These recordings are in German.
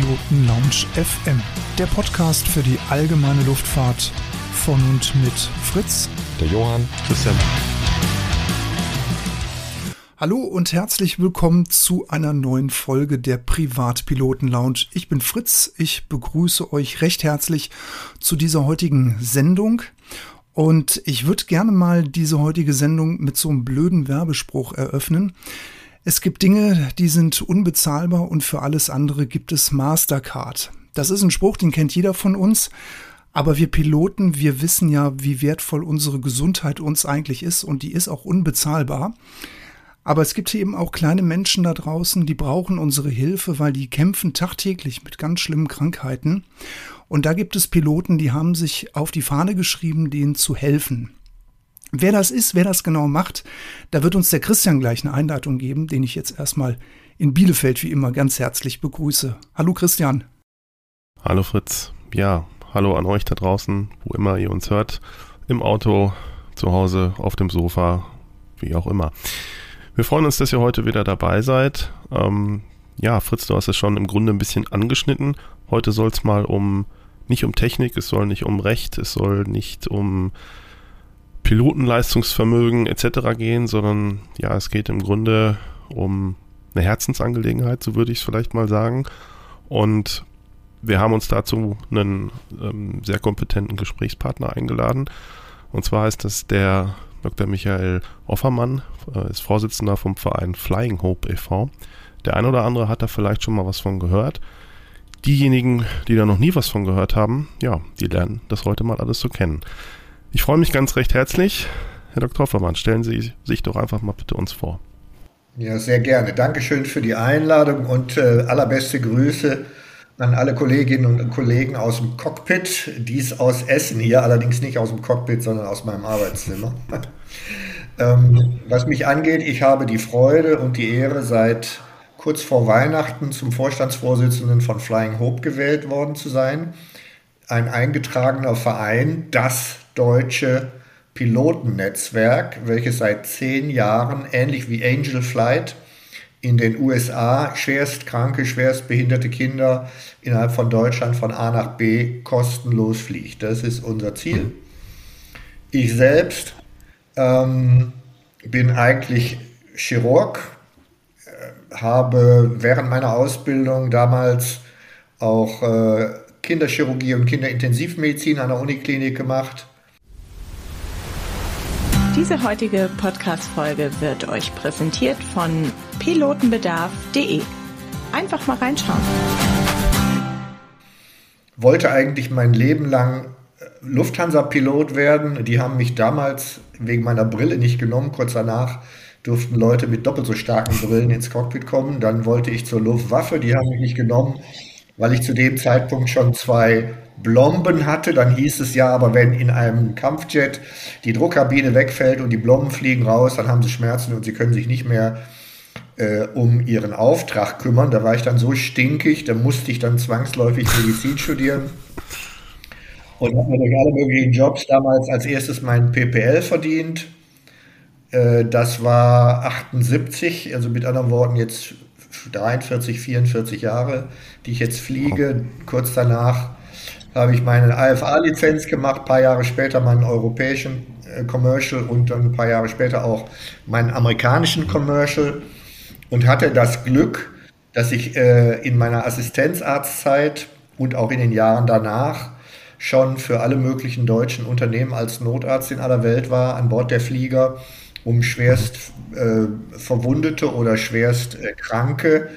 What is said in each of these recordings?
Piloten Lounge FM, der Podcast für die allgemeine Luftfahrt von und mit Fritz, der Johann, Christian. Hallo und herzlich willkommen zu einer neuen Folge der Privatpiloten Lounge. Ich bin Fritz, ich begrüße euch recht herzlich zu dieser heutigen Sendung. Und ich würde gerne mal diese heutige Sendung mit so einem blöden Werbespruch eröffnen. Es gibt Dinge, die sind unbezahlbar und für alles andere gibt es Mastercard. Das ist ein Spruch, den kennt jeder von uns. Aber wir Piloten, wir wissen ja, wie wertvoll unsere Gesundheit uns eigentlich ist und die ist auch unbezahlbar. Aber es gibt eben auch kleine Menschen da draußen, die brauchen unsere Hilfe, weil die kämpfen tagtäglich mit ganz schlimmen Krankheiten. Und da gibt es Piloten, die haben sich auf die Fahne geschrieben, denen zu helfen. Wer das ist, wer das genau macht, da wird uns der Christian gleich eine Einleitung geben, den ich jetzt erstmal in Bielefeld wie immer ganz herzlich begrüße. Hallo Christian. Hallo Fritz. Ja, hallo an euch da draußen, wo immer ihr uns hört. Im Auto, zu Hause, auf dem Sofa, wie auch immer. Wir freuen uns, dass ihr heute wieder dabei seid. Ja, Fritz, du hast es schon im Grunde ein bisschen angeschnitten. Heute soll es mal nicht um Technik, es soll nicht um Recht, es soll nicht um Pilotenleistungsvermögen etc. gehen, sondern ja, es geht im Grunde um eine Herzensangelegenheit, so würde ich es vielleicht mal sagen. Und wir haben uns dazu einen sehr kompetenten Gesprächspartner eingeladen. Und zwar ist das der Dr. Michael Offermann, ist Vorsitzender vom Verein Flying Hope e.V. Der ein oder andere hat da vielleicht schon mal was von gehört. Diejenigen, die da noch nie was von gehört haben, ja, die lernen das heute mal alles so kennen. Ich freue mich ganz recht herzlich. Herr Dr. Offermann, stellen Sie sich doch einfach mal bitte uns vor. Ja, sehr gerne. Dankeschön für die Einladung und allerbeste Grüße an alle Kolleginnen und Kollegen aus dem Cockpit. Dies aus Essen hier, allerdings nicht aus dem Cockpit, sondern aus meinem Arbeitszimmer. Was mich angeht, ich habe die Freude und die Ehre, seit kurz vor Weihnachten zum Vorstandsvorsitzenden von Flying Hope gewählt worden zu sein. Ein eingetragener Verein, das deutsche Pilotennetzwerk, welches seit 10 Jahren, ähnlich wie Angel Flight, in den USA schwerstkranke, schwerstbehinderte Kinder innerhalb von Deutschland von A nach B kostenlos fliegt. Das ist unser Ziel. Ich selbst bin eigentlich Chirurg, habe während meiner Ausbildung damals auch Kinderchirurgie und Kinderintensivmedizin an der Uniklinik gemacht. Diese heutige Podcast-Folge wird euch präsentiert von pilotenbedarf.de. Einfach mal reinschauen. Wollte eigentlich mein Leben lang Lufthansa-Pilot werden. Die haben mich damals wegen meiner Brille nicht genommen. Kurz danach durften Leute mit doppelt so starken Brillen ins Cockpit kommen. Dann wollte ich zur Luftwaffe. Die haben mich nicht genommen, weil ich zu dem Zeitpunkt schon 2 Blomben hatte. Dann hieß es ja, aber wenn in einem Kampfjet die Druckkabine wegfällt und die Blomben fliegen raus, dann haben sie Schmerzen und sie können sich nicht mehr um ihren Auftrag kümmern. Da war ich dann so stinkig, da musste ich dann zwangsläufig Medizin studieren und habe mir durch alle möglichen Jobs damals als erstes meinen PPL verdient. Das war 78, also mit anderen Worten jetzt 43, 44 Jahre, die ich jetzt fliege. Kurz danach habe ich meine AFA-Lizenz gemacht, ein paar Jahre später meinen europäischen Commercial und dann ein paar Jahre später auch meinen amerikanischen Commercial und hatte das Glück, dass ich in meiner Assistenzarztzeit und auch in den Jahren danach schon für alle möglichen deutschen Unternehmen als Notarzt in aller Welt war, an Bord der Flieger, um schwerst Verwundete oder schwerst kranke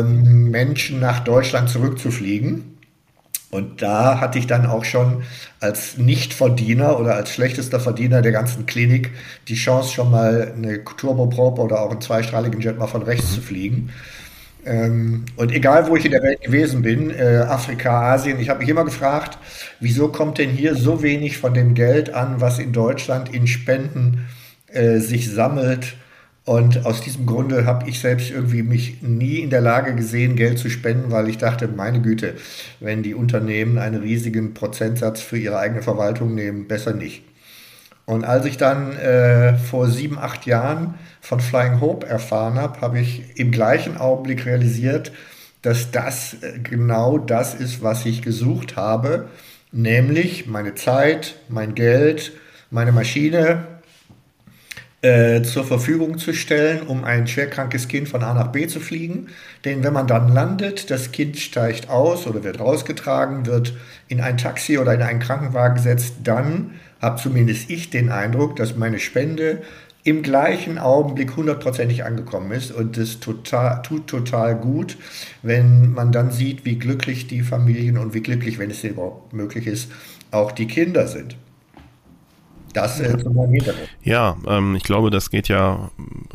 Menschen nach Deutschland zurückzufliegen. Und da hatte ich dann auch schon als Nichtverdiener oder als schlechtester Verdiener der ganzen Klinik die Chance, schon mal eine Turboprop oder auch einen zweistrahligen Jet mal von rechts zu fliegen. Und egal, wo ich in der Welt gewesen bin, Afrika, Asien, ich habe mich immer gefragt, wieso kommt denn hier so wenig von dem Geld an, was in Deutschland in Spenden sich sammelt? Und aus diesem Grunde habe ich selbst irgendwie mich nie in der Lage gesehen, Geld zu spenden, weil ich dachte, meine Güte, wenn die Unternehmen einen riesigen Prozentsatz für ihre eigene Verwaltung nehmen, besser nicht. Und als ich dann vor 7, 8 Jahren von Flying Hope erfahren habe, habe ich im gleichen Augenblick realisiert, dass das genau das ist, was ich gesucht habe, nämlich meine Zeit, mein Geld, meine Maschine zur Verfügung zu stellen, um ein schwerkrankes Kind von A nach B zu fliegen. Denn wenn man dann landet, das Kind steigt aus oder wird rausgetragen, wird in ein Taxi oder in einen Krankenwagen gesetzt, dann habe zumindest ich den Eindruck, dass meine Spende im gleichen Augenblick 100%ig angekommen ist, und es tut total gut, wenn man dann sieht, wie glücklich die Familien und wie glücklich, wenn es überhaupt möglich ist, auch die Kinder sind. Das ist mein Hintergrund. Ja, ich glaube, das geht ja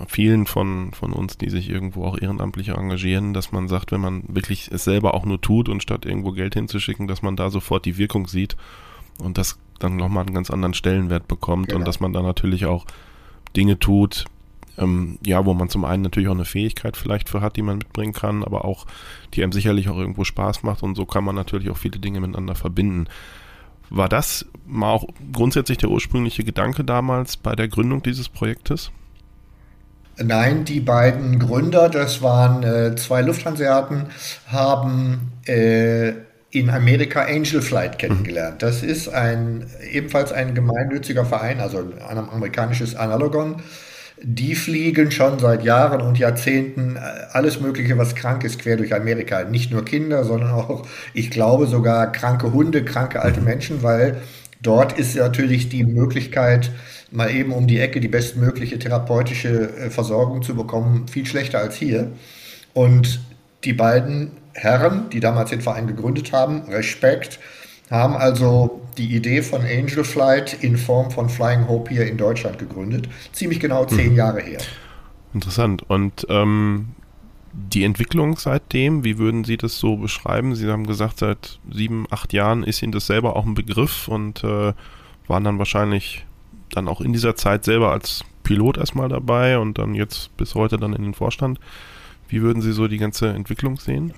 vielen von uns, die sich irgendwo auch ehrenamtlich engagieren, dass man sagt, wenn man wirklich es selber auch nur tut und statt irgendwo Geld hinzuschicken, dass man da sofort die Wirkung sieht und das dann nochmal einen ganz anderen Stellenwert bekommt, genau. Und dass man da natürlich auch Dinge tut, ja, wo man zum einen natürlich auch eine Fähigkeit vielleicht für hat, die man mitbringen kann, aber auch, die einem sicherlich auch irgendwo Spaß macht, und so kann man natürlich auch viele Dinge miteinander verbinden. War das mal auch grundsätzlich der ursprüngliche Gedanke damals bei der Gründung dieses Projektes? Nein, die beiden Gründer, das waren zwei Lufthanseaten, haben in Amerika Angel Flight kennengelernt. Das ist ebenfalls ein gemeinnütziger Verein, also ein amerikanisches Analogon. Die fliegen schon seit Jahren und Jahrzehnten alles Mögliche, was krank ist, quer durch Amerika. Nicht nur Kinder, sondern auch, ich glaube, sogar kranke Hunde, kranke alte Menschen, weil dort ist natürlich die Möglichkeit, mal eben um die Ecke die bestmögliche therapeutische Versorgung zu bekommen, viel schlechter als hier. Und die beiden Herren, die damals den Verein gegründet haben, Respekt, haben also die Idee von Angel Flight in Form von Flying Hope hier in Deutschland gegründet. Ziemlich genau 10 Jahre her. Interessant. Und die Entwicklung seitdem, wie würden Sie das so beschreiben? Sie haben gesagt, seit 7, 8 Jahren ist Ihnen das selber auch ein Begriff und waren dann wahrscheinlich dann auch in dieser Zeit selber als Pilot erstmal dabei und dann jetzt bis heute dann in den Vorstand. Wie würden Sie so die ganze Entwicklung sehen?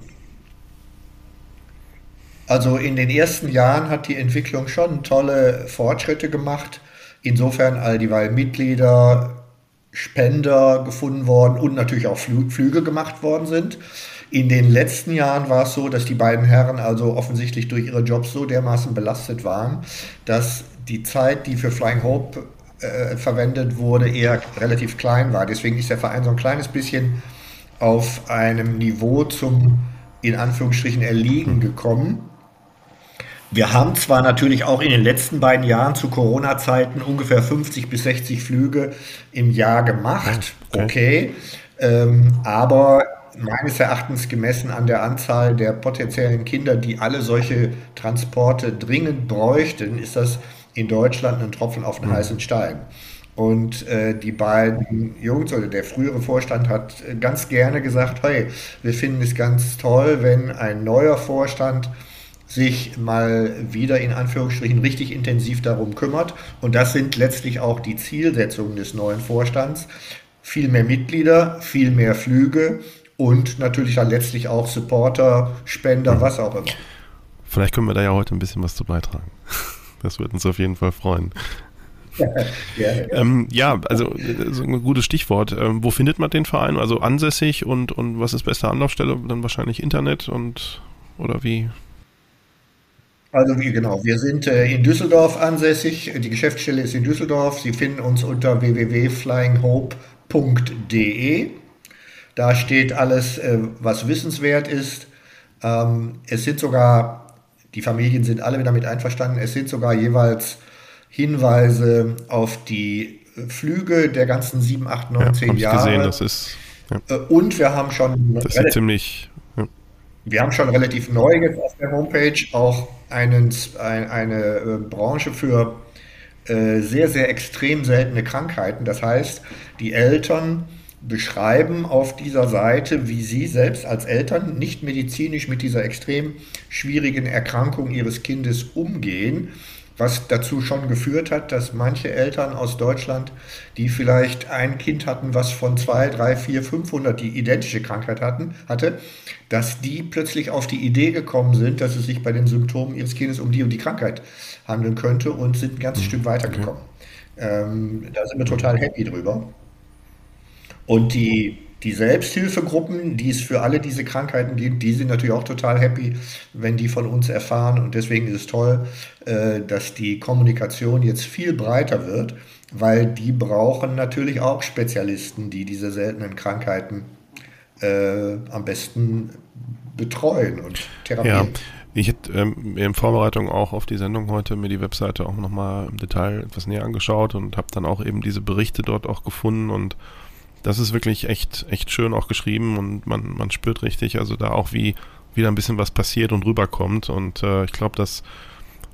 Also in den ersten Jahren hat die Entwicklung schon tolle Fortschritte gemacht. Insofern all die Mitglieder, Spender gefunden worden und natürlich auch Flüge gemacht worden sind. In den letzten Jahren war es so, dass die beiden Herren also offensichtlich durch ihre Jobs so dermaßen belastet waren, dass die Zeit, die für Flying Hope verwendet wurde, eher relativ klein war. Deswegen ist der Verein so ein kleines bisschen auf einem Niveau zum, in Anführungsstrichen, Erliegen gekommen. Wir haben zwar natürlich auch in den letzten beiden Jahren zu Corona-Zeiten ungefähr 50 bis 60 Flüge im Jahr gemacht, aber meines Erachtens gemessen an der Anzahl der potenziellen Kinder, die alle solche Transporte dringend bräuchten, ist das in Deutschland ein Tropfen auf den heißen Stein. Und die beiden Jungs oder der frühere Vorstand hat ganz gerne gesagt, hey, wir finden es ganz toll, wenn ein neuer Vorstand sich mal wieder in Anführungsstrichen richtig intensiv darum kümmert. Und das sind letztlich auch die Zielsetzungen des neuen Vorstands. Viel mehr Mitglieder, viel mehr Flüge und natürlich dann letztlich auch Supporter, Spender, was auch immer. Vielleicht können wir da ja heute ein bisschen was zu beitragen. Das würde uns auf jeden Fall freuen. Ja, also ein gutes Stichwort. Wo findet man den Verein? Also ansässig und was ist beste Anlaufstelle? Dann wahrscheinlich Internet und oder wie? Also wie genau? Wir sind in Düsseldorf ansässig. Die Geschäftsstelle ist in Düsseldorf. Sie finden uns unter www.flyinghope.de. Da steht alles, was wissenswert ist. Es sind sogar, die Familien sind alle damit einverstanden, es sind sogar jeweils Hinweise auf die Flüge der ganzen 7, 8, 9, 10 Jahre. Gesehen, das ist, ja. Und wir haben schon relativ neu jetzt auf der Homepage auch eine Branche für sehr, sehr extrem seltene Krankheiten. Das heißt, die Eltern beschreiben auf dieser Seite, wie sie selbst als Eltern nicht medizinisch mit dieser extrem schwierigen Erkrankung ihres Kindes umgehen, was dazu schon geführt hat, dass manche Eltern aus Deutschland, die vielleicht ein Kind hatten, was von 2, 3, 4, 500 die identische Krankheit hatte, dass die plötzlich auf die Idee gekommen sind, dass es sich bei den Symptomen ihres Kindes um die und die Krankheit handeln könnte und sind ein ganzes Stück weitergekommen. Da sind wir total happy drüber. Und die Die Selbsthilfegruppen, die es für alle diese Krankheiten gibt, die sind natürlich auch total happy, wenn die von uns erfahren. Und deswegen ist es toll, dass die Kommunikation jetzt viel breiter wird, weil die brauchen natürlich auch Spezialisten, die diese seltenen Krankheiten am besten betreuen und therapieren. Ja. Ich hätte in Vorbereitung auch auf die Sendung heute mir die Webseite auch nochmal im Detail etwas näher angeschaut und habe dann auch eben diese Berichte dort auch gefunden, und das ist wirklich echt schön auch geschrieben, und man spürt richtig, also da auch wie wieder ein bisschen was passiert und rüberkommt, und ich glaube, dass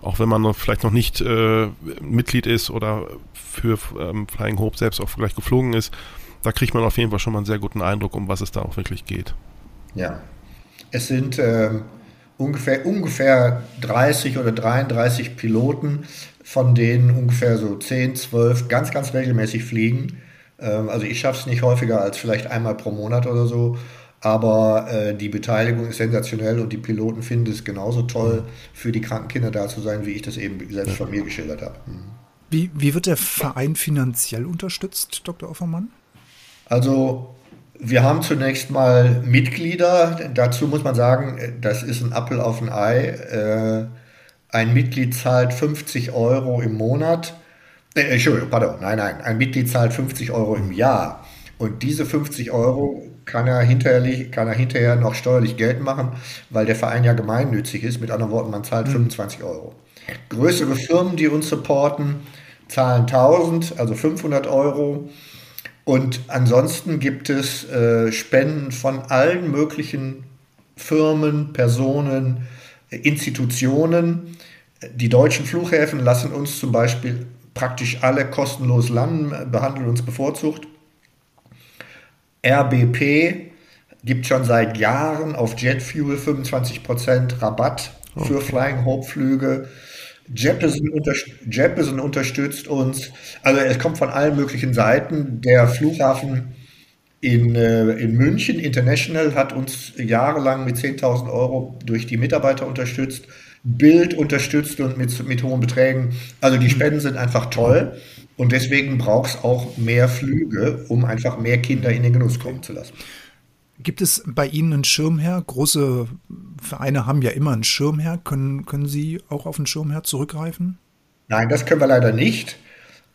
auch wenn man noch vielleicht noch nicht Mitglied ist oder für Flying Hope selbst auch vielleicht geflogen ist, da kriegt man auf jeden Fall schon mal einen sehr guten Eindruck, um was es da auch wirklich geht. Ja, es sind ungefähr 30 oder 33 Piloten, von denen ungefähr so 10, 12 ganz, ganz regelmäßig fliegen. Also ich schaffe es nicht häufiger als vielleicht einmal pro Monat oder so, aber die Beteiligung ist sensationell, und die Piloten finden es genauso toll, für die kranken Kinder da zu sein, wie ich das eben selbst von mir geschildert habe. Wie wird der Verein finanziell unterstützt, Dr. Offermann? Also wir haben zunächst mal Mitglieder. Dazu muss man sagen, das ist ein Appel auf ein Ei. Ein Mitglied zahlt 50 € im Monat. Ein Mitglied zahlt 50 € im Jahr. Und diese 50 € kann er hinterher noch steuerlich geltend machen, weil der Verein ja gemeinnützig ist. Mit anderen Worten, man zahlt 25 €. Größere Firmen, die uns supporten, zahlen 1000, also 500 €. Und ansonsten gibt es Spenden von allen möglichen Firmen, Personen, Institutionen. Die deutschen Flughäfen lassen uns zum Beispiel praktisch alle kostenlos landen, behandeln uns bevorzugt. RBP gibt schon seit Jahren auf Jetfuel 25% Rabatt für Flying Hope Flüge. Jeppesen unterstützt uns, also es kommt von allen möglichen Seiten. Der Flughafen in München, International, hat uns jahrelang mit 10.000 € durch die Mitarbeiter unterstützt, Bild unterstützt und mit hohen Beträgen. Also die Spenden sind einfach toll, und deswegen braucht es auch mehr Flüge, um einfach mehr Kinder in den Genuss kommen zu lassen. Gibt es bei Ihnen einen Schirmherr? Große Vereine haben ja immer einen Schirmherr. Können Sie auch auf einen Schirmherr zurückgreifen? Nein, das können wir leider nicht.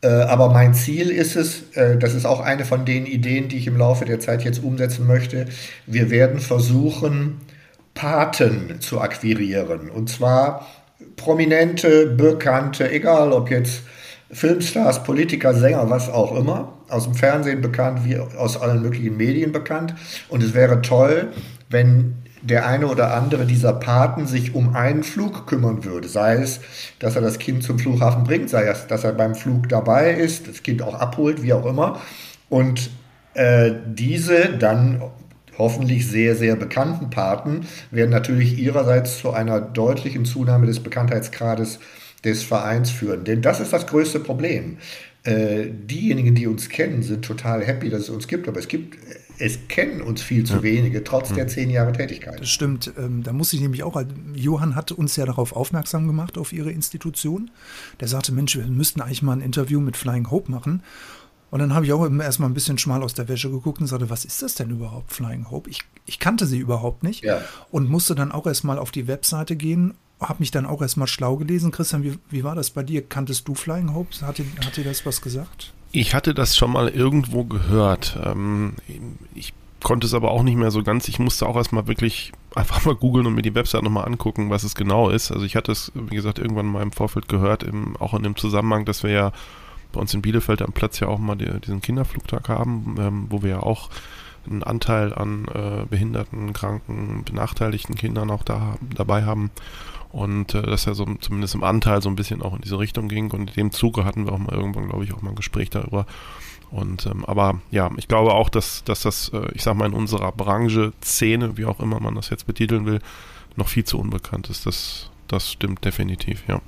Aber mein Ziel ist es, das ist auch eine von den Ideen, die ich im Laufe der Zeit jetzt umsetzen möchte. Wir werden versuchen, Paten zu akquirieren. Und zwar prominente, bekannte, egal ob jetzt Filmstars, Politiker, Sänger, was auch immer, aus dem Fernsehen bekannt, wie aus allen möglichen Medien bekannt. Und es wäre toll, wenn der eine oder andere dieser Paten sich um einen Flug kümmern würde. Sei es, dass er das Kind zum Flughafen bringt, sei es, dass er beim Flug dabei ist, das Kind auch abholt, wie auch immer. Und diese dann hoffentlich sehr, sehr bekannten Paten werden natürlich ihrerseits zu einer deutlichen Zunahme des Bekanntheitsgrades des Vereins führen. Denn das ist das größte Problem. Diejenigen, die uns kennen, sind total happy, dass es uns gibt, aber es kennen uns viel zu wenige, trotz der 10 Jahre Tätigkeit. Das stimmt, da muss ich nämlich auch, Johann hat uns ja darauf aufmerksam gemacht, auf Ihre Institution. Der sagte, Mensch, wir müssten eigentlich mal ein Interview mit Flying Hope machen. Und dann habe ich auch erstmal ein bisschen schmal aus der Wäsche geguckt und sagte, was ist das denn überhaupt, Flying Hope? Ich kannte sie überhaupt nicht, ja, und musste dann auch erstmal auf die Webseite gehen. Habe mich dann auch erstmal schlau gelesen. Christian, wie war das bei dir? Kanntest du Flying Hope? Hat dir das was gesagt? Ich hatte das schon mal irgendwo gehört. Ich konnte es aber auch nicht mehr so ganz. Ich musste auch erstmal wirklich einfach mal googeln und mir die Website nochmal angucken, was es genau ist. Also ich hatte es, wie gesagt, irgendwann mal im Vorfeld gehört, auch in dem Zusammenhang, dass wir ja bei uns in Bielefeld am Platz ja auch mal diesen Kinderflugtag haben, wo wir ja auch einen Anteil an behinderten, kranken, benachteiligten Kindern auch dabei haben. Und dass er so zumindest im Anteil so ein bisschen auch in diese Richtung ging. Und in dem Zuge hatten wir auch mal irgendwann, glaube ich, auch mal ein Gespräch darüber. Und aber ja, ich glaube auch, dass das, ich sag mal, in unserer Branche, Szene, wie auch immer man das jetzt betiteln will, noch viel zu unbekannt ist. Das stimmt definitiv, ja.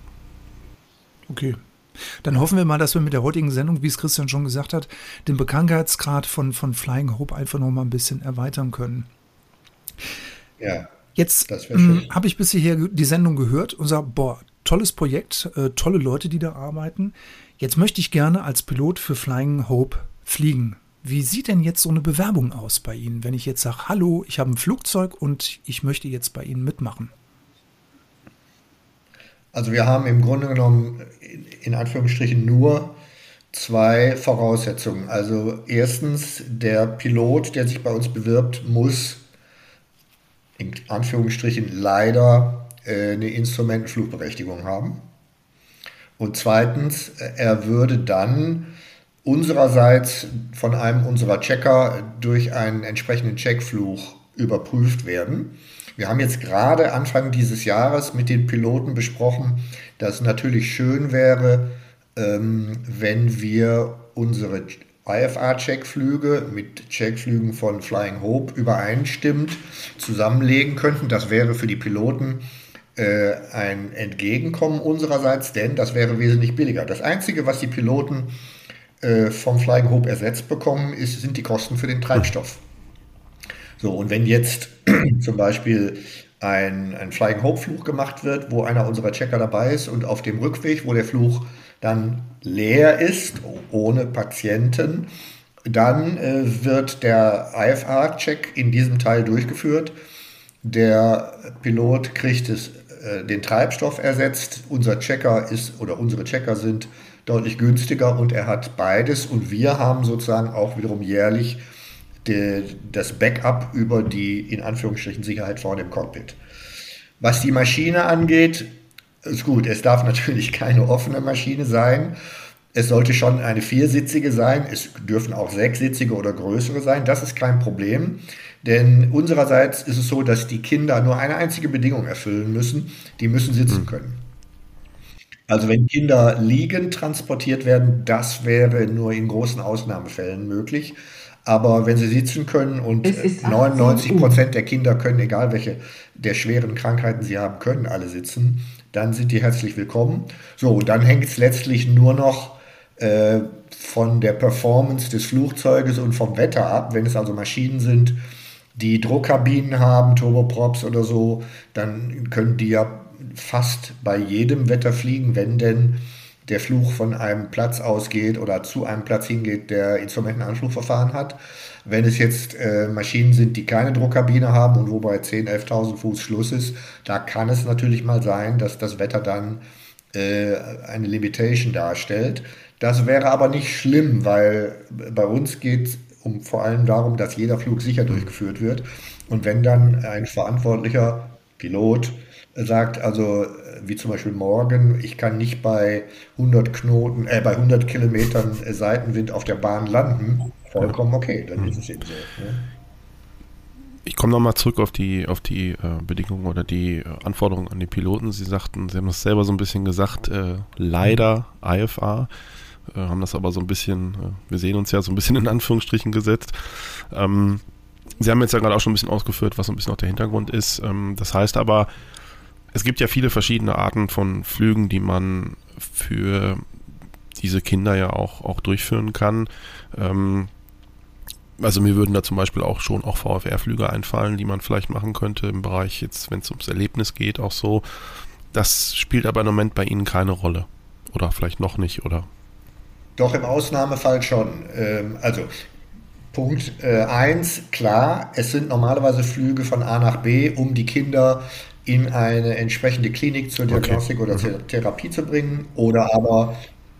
Okay. Dann hoffen wir mal, dass wir mit der heutigen Sendung, wie es Christian schon gesagt hat, den Bekanntheitsgrad von Flying Hope einfach noch mal ein bisschen erweitern können. Ja. Jetzt habe ich bis hierher die Sendung gehört und sage, boah, tolles Projekt, tolle Leute, die da arbeiten. Jetzt möchte ich gerne als Pilot für Flying Hope fliegen. Wie sieht denn jetzt so eine Bewerbung aus bei Ihnen, wenn ich jetzt sage, hallo, ich habe ein Flugzeug und ich möchte jetzt bei Ihnen mitmachen? Also wir haben im Grunde genommen in Anführungsstrichen nur zwei Voraussetzungen. Also erstens, der Pilot, der sich bei uns bewirbt, muss in Anführungsstrichen leider eine Instrumentenflugberechtigung haben. Und zweitens, er würde dann unsererseits von einem unserer Checker durch einen entsprechenden Checkflug überprüft werden. Wir haben jetzt gerade Anfang dieses Jahres mit den Piloten besprochen, dass es natürlich schön wäre, wenn wir unsere IFA-Checkflüge mit Checkflügen von Flying Hope übereinstimmend zusammenlegen könnten. Das wäre für die Piloten ein Entgegenkommen unsererseits, denn das wäre wesentlich billiger. Das Einzige, was die Piloten vom Flying Hope ersetzt bekommen, sind die Kosten für den Treibstoff. So, und wenn jetzt zum Beispiel ein Flying Hope Flug gemacht wird, wo einer unserer Checker dabei ist und auf dem Rückweg, wo der Flug dann leer ist, ohne Patienten, dann wird der IFA-Check in diesem Teil durchgeführt. Der Pilot kriegt den Treibstoff ersetzt. Unser Checker ist oder unsere Checker sind deutlich günstiger und er hat beides. Und wir haben sozusagen auch wiederum jährlich das Backup über die in Anführungsstrichen Sicherheit vorne im Cockpit. Was die Maschine angeht, ist gut, es darf natürlich keine offene Maschine sein. Es sollte schon eine viersitzige sein. Es dürfen auch sechssitzige oder größere sein. Das ist kein Problem. Denn unsererseits ist es so, dass die Kinder nur eine einzige Bedingung erfüllen müssen. Die müssen sitzen können. Also wenn Kinder liegend transportiert werden, das wäre nur in großen Ausnahmefällen möglich. Aber wenn sie sitzen können und 99% der Kinder können, egal welche der schweren Krankheiten sie haben, können alle sitzen, dann sind die herzlich willkommen. So, und dann hängt es letztlich nur noch von der Performance des Flugzeuges und vom Wetter ab. Wenn es also Maschinen sind, die Druckkabinen haben, Turboprops oder so, dann können die ja fast bei jedem Wetter fliegen, wenn denn der Flug von einem Platz ausgeht oder zu einem Platz hingeht, der Instrumentenanflugverfahren hat. Wenn es jetzt Maschinen sind, die keine Druckkabine haben und wo bei 10.000, 11.000 Fuß Schluss ist, da kann es natürlich mal sein, dass das Wetter dann eine Limitation darstellt. Das wäre aber nicht schlimm, weil bei uns geht es vor allem darum, dass jeder Flug sicher durchgeführt wird. Und wenn dann ein verantwortlicher Pilot sagt, also wie zum Beispiel morgen, ich kann nicht bei 100 Kilometern Seitenwind auf der Bahn landen, vollkommen okay, dann ist es eben so. Ne? Ich komme nochmal zurück auf die Bedingungen oder die Anforderungen an die Piloten. Sie sagten, Sie haben das selber so ein bisschen gesagt, leider IFA, haben das aber so ein bisschen, wir sehen uns ja so ein bisschen in Anführungsstrichen gesetzt. Sie haben jetzt ja gerade auch schon ein bisschen ausgeführt, was so ein bisschen auch der Hintergrund ist. Das heißt aber, es gibt ja viele verschiedene Arten von Flügen, die man für diese Kinder ja auch durchführen kann. Also mir würden da zum Beispiel auch schon auch VFR-Flüge einfallen, die man vielleicht machen könnte im Bereich jetzt, wenn es ums Erlebnis geht, auch so. Das spielt aber im Moment bei Ihnen keine Rolle. Oder vielleicht noch nicht, oder? Doch, im Ausnahmefall schon. Also Punkt 1, klar, es sind normalerweise Flüge von A nach B, um die Kinder in eine entsprechende Klinik zur Diagnostik oder zur Therapie zu bringen oder aber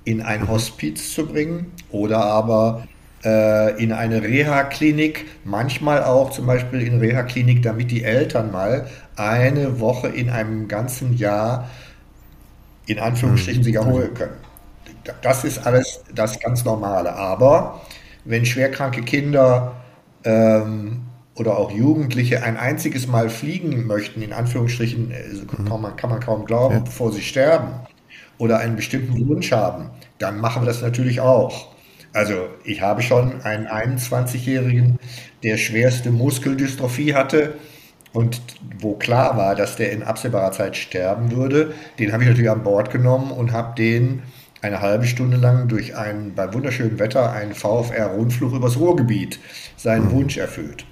in ein Hospiz zu bringen oder aber in eine Reha-Klinik, manchmal auch zum Beispiel in Reha-Klinik, damit die Eltern mal eine Woche in einem ganzen Jahr in Anführungsstrichen sich erholen können. Das ist alles das ganz Normale. Aber wenn schwerkranke Kinder oder auch Jugendliche ein einziges Mal fliegen möchten, in Anführungsstrichen, kann man kaum glauben, bevor sie sterben oder einen bestimmten Wunsch haben, dann machen wir das natürlich auch. Also ich habe schon einen 21-Jährigen, der schwerste Muskeldystrophie hatte und wo klar war, dass der in absehbarer Zeit sterben würde, den habe ich natürlich an Bord genommen und habe den eine halbe Stunde lang durch einen, bei wunderschönem Wetter, einen VFR-Rundflug übers Ruhrgebiet seinen Wunsch erfüllt.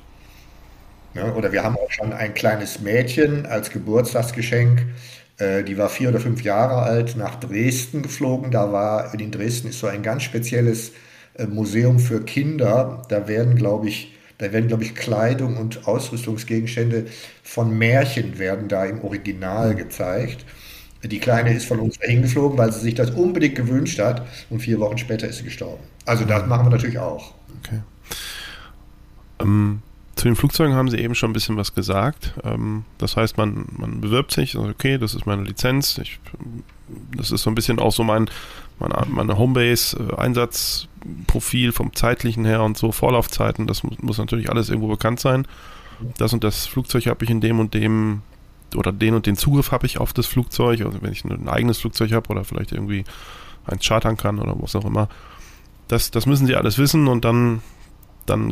Oder wir haben auch schon ein kleines Mädchen als Geburtstagsgeschenk, die war 4 oder 5 Jahre alt, nach Dresden geflogen. Da war in Dresden ist so ein ganz spezielles Museum für Kinder. Da werden, glaube ich, Kleidung und Ausrüstungsgegenstände von Märchen werden da im Original gezeigt. Die Kleine ist von uns hingeflogen, weil sie sich das unbedingt gewünscht hat. Und 4 Wochen später ist sie gestorben. Also das machen wir natürlich auch. Okay. Zu den Flugzeugen haben Sie eben schon ein bisschen was gesagt. Das heißt, man bewirbt sich, sagt, okay, das ist meine Lizenz. Das ist so ein bisschen auch so meine Homebase, Einsatzprofil vom zeitlichen her und so, Vorlaufzeiten. Das muss natürlich alles irgendwo bekannt sein. Das und das Flugzeug habe ich in dem und dem, oder den und den Zugriff habe ich auf das Flugzeug, also wenn ich ein eigenes Flugzeug habe oder vielleicht irgendwie eins chartern kann oder was auch immer. Das müssen sie alles wissen und dann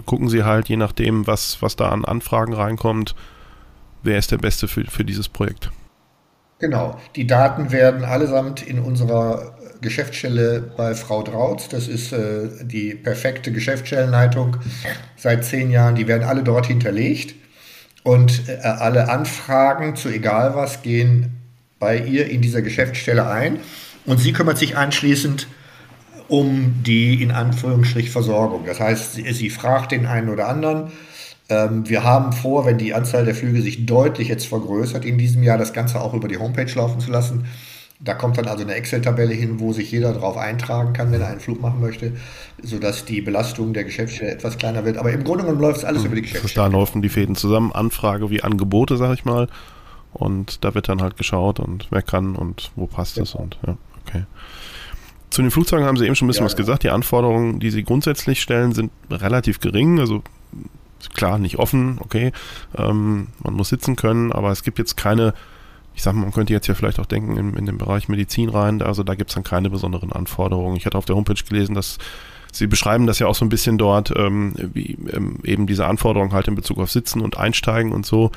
gucken sie halt, je nachdem, was da an Anfragen reinkommt, wer ist der Beste für dieses Projekt. Genau, die Daten werden allesamt in unserer Geschäftsstelle bei Frau Drauz, das ist die perfekte Geschäftsstellenleitung seit 10 Jahren, die werden alle dort hinterlegt. Und alle Anfragen zu egal was gehen bei ihr in dieser Geschäftsstelle ein. Und sie kümmert sich anschließend um die in Anführungsstrich Versorgung. Das heißt, sie fragt den einen oder anderen. Wir haben vor, wenn die Anzahl der Flüge sich deutlich jetzt vergrößert, in diesem Jahr das Ganze auch über die Homepage laufen zu lassen. Da kommt dann also eine Excel-Tabelle hin, wo sich jeder drauf eintragen kann, wenn er einen Flug machen möchte, sodass die Belastung der Geschäftsstelle etwas kleiner wird. Aber im Grunde genommen läuft es alles über die Geschäftsstelle. Da laufen die Fäden zusammen, Anfrage wie Angebote, sag ich mal. Und da wird dann halt geschaut und wer kann und wo passt es. Und ja, okay. Zu den Flugzeugen haben Sie eben schon ein bisschen was gesagt. Die Anforderungen, die Sie grundsätzlich stellen, sind relativ gering. Also klar, nicht offen, okay. Man muss sitzen können, aber es gibt jetzt keine... Ich sag mal, man könnte jetzt ja vielleicht auch denken in den Bereich Medizin rein, also da gibt es dann keine besonderen Anforderungen. Ich hatte auf der Homepage gelesen, dass Sie beschreiben das ja auch so ein bisschen dort, wie eben diese Anforderungen halt in Bezug auf Sitzen und Einsteigen und so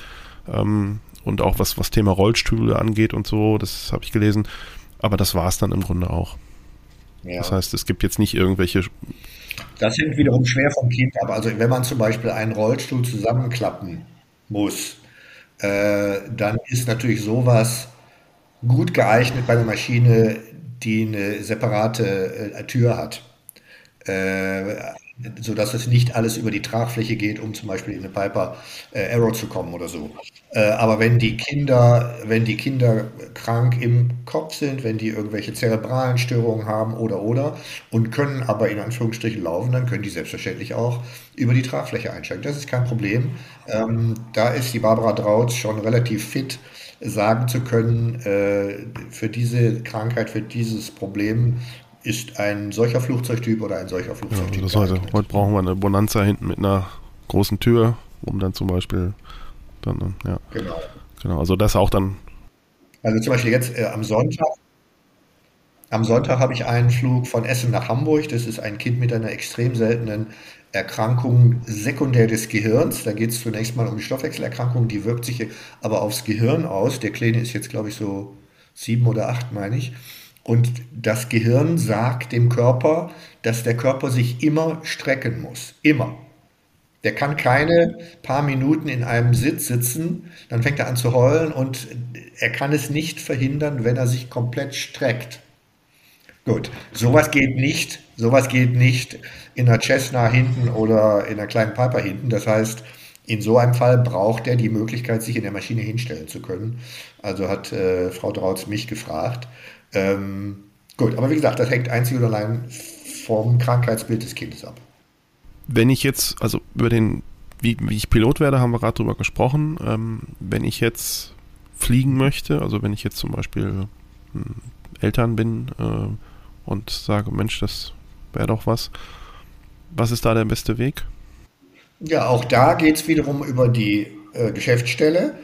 und auch was Thema Rollstühle angeht und so, das habe ich gelesen, aber das war es dann im Grunde auch. Ja. Das heißt, es gibt jetzt nicht irgendwelche... Das hängt wiederum schwer vom Kind ab, also wenn man zum Beispiel einen Rollstuhl zusammenklappen muss, dann ist natürlich sowas gut geeignet bei einer Maschine, die eine separate Tür hat, sodass es nicht alles über die Tragfläche geht, um zum Beispiel in eine Piper Arrow zu kommen oder so. Aber wenn die Kinder krank im Kopf sind, wenn die irgendwelche zerebralen Störungen haben oder und können aber in Anführungsstrichen laufen, dann können die selbstverständlich auch über die Tragfläche einsteigen. Das ist kein Problem. Da ist die Barbara Drauz schon relativ fit, sagen zu können, für diese Krankheit, für dieses Problem ist ein solcher Flugzeugtyp oder ein solcher Flugzeugtyp. Ja, heute brauchen wir eine Bonanza hinten mit einer großen Tür, um dann zum Beispiel... Dann, ja. Genau. Also das auch dann. Also zum Beispiel jetzt am Sonntag habe ich einen Flug von Essen nach Hamburg. Das ist ein Kind mit einer extrem seltenen Erkrankung sekundär des Gehirns. Da geht es zunächst mal um die Stoffwechselerkrankung. Die wirkt sich aber aufs Gehirn aus. Der Kleine ist jetzt, glaube ich, so 7 oder 8, meine ich. Und das Gehirn sagt dem Körper, dass der Körper sich immer strecken muss. Immer. Der kann keine paar Minuten in einem Sitz sitzen, dann fängt er an zu heulen und er kann es nicht verhindern, wenn er sich komplett streckt. Gut, sowas geht nicht in einer Cessna hinten oder in einer kleinen Piper hinten. Das heißt, in so einem Fall braucht er die Möglichkeit, sich in der Maschine hinstellen zu können. Also hat Frau Drauz mich gefragt. Gut, aber wie gesagt, das hängt einzig und allein vom Krankheitsbild des Kindes ab. Wenn ich jetzt, also über den, wie ich Pilot werde, haben wir gerade drüber gesprochen. Wenn ich jetzt fliegen möchte, also wenn ich jetzt zum Beispiel Eltern bin und sage, Mensch, das wäre doch was. Was ist da der beste Weg? Ja, auch da geht es wiederum über die Geschäftsstelle.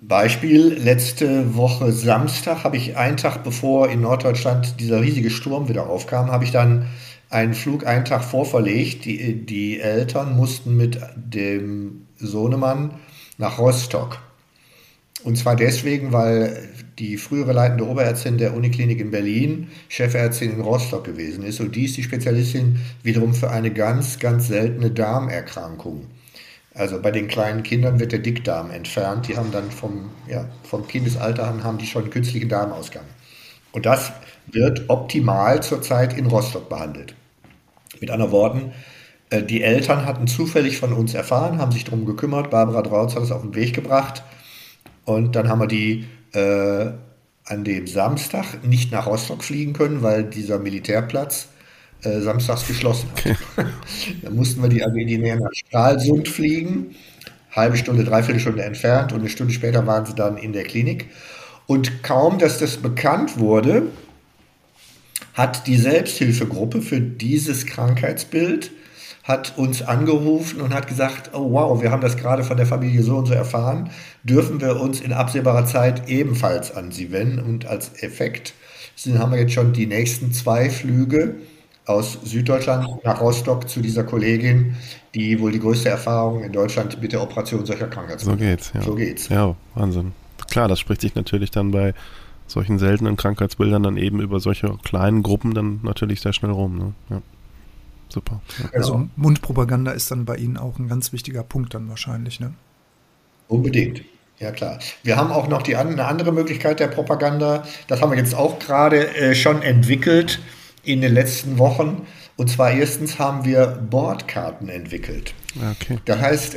Beispiel, letzte Woche Samstag habe ich einen Tag bevor in Norddeutschland dieser riesige Sturm wieder aufkam, habe ich dann einen Flug einen Tag vorverlegt. Die Eltern mussten mit dem Sohnemann nach Rostock. Und zwar deswegen, weil die frühere leitende Oberärztin der Uniklinik in Berlin Chefärztin in Rostock gewesen ist. Und die ist die Spezialistin wiederum für eine ganz, ganz seltene Darmerkrankung. Also bei den kleinen Kindern wird der Dickdarm entfernt. Die haben dann vom Kindesalter an haben die schon einen künstlichen Darmausgang. Und das wird optimal zurzeit in Rostock behandelt. Mit anderen Worten, die Eltern hatten zufällig von uns erfahren, haben sich darum gekümmert, Barbara Drauz hat es auf den Weg gebracht und dann haben wir die an dem Samstag nicht nach Rostock fliegen können, weil dieser Militärplatz samstags geschlossen hat. Okay. Da mussten wir die Armee nach Stralsund fliegen, halbe Stunde, dreiviertel Stunde entfernt und eine Stunde später waren sie dann in der Klinik. Und kaum, dass das bekannt wurde, hat die Selbsthilfegruppe für dieses Krankheitsbild hat uns angerufen und hat gesagt, oh wow, wir haben das gerade von der Familie so und so erfahren, dürfen wir uns in absehbarer Zeit ebenfalls an sie wenden. Und als Effekt haben wir jetzt schon die nächsten 2 Flüge aus Süddeutschland nach Rostock zu dieser Kollegin, die wohl die größte Erfahrung in Deutschland mit der Operation solcher Krankheitsbilder hat. So geht's. Ja, Wahnsinn. Klar, das spricht sich natürlich dann bei solchen seltenen Krankheitsbildern dann eben über solche kleinen Gruppen dann natürlich sehr schnell rum. Ne? Ja. Super. Ja. Also Mundpropaganda ist dann bei Ihnen auch ein ganz wichtiger Punkt dann wahrscheinlich, ne? Unbedingt, ja klar. Wir haben auch noch eine andere Möglichkeit der Propaganda, das haben wir jetzt auch gerade schon entwickelt in den letzten Wochen. Und zwar erstens haben wir Bordkarten entwickelt. Okay. Das heißt,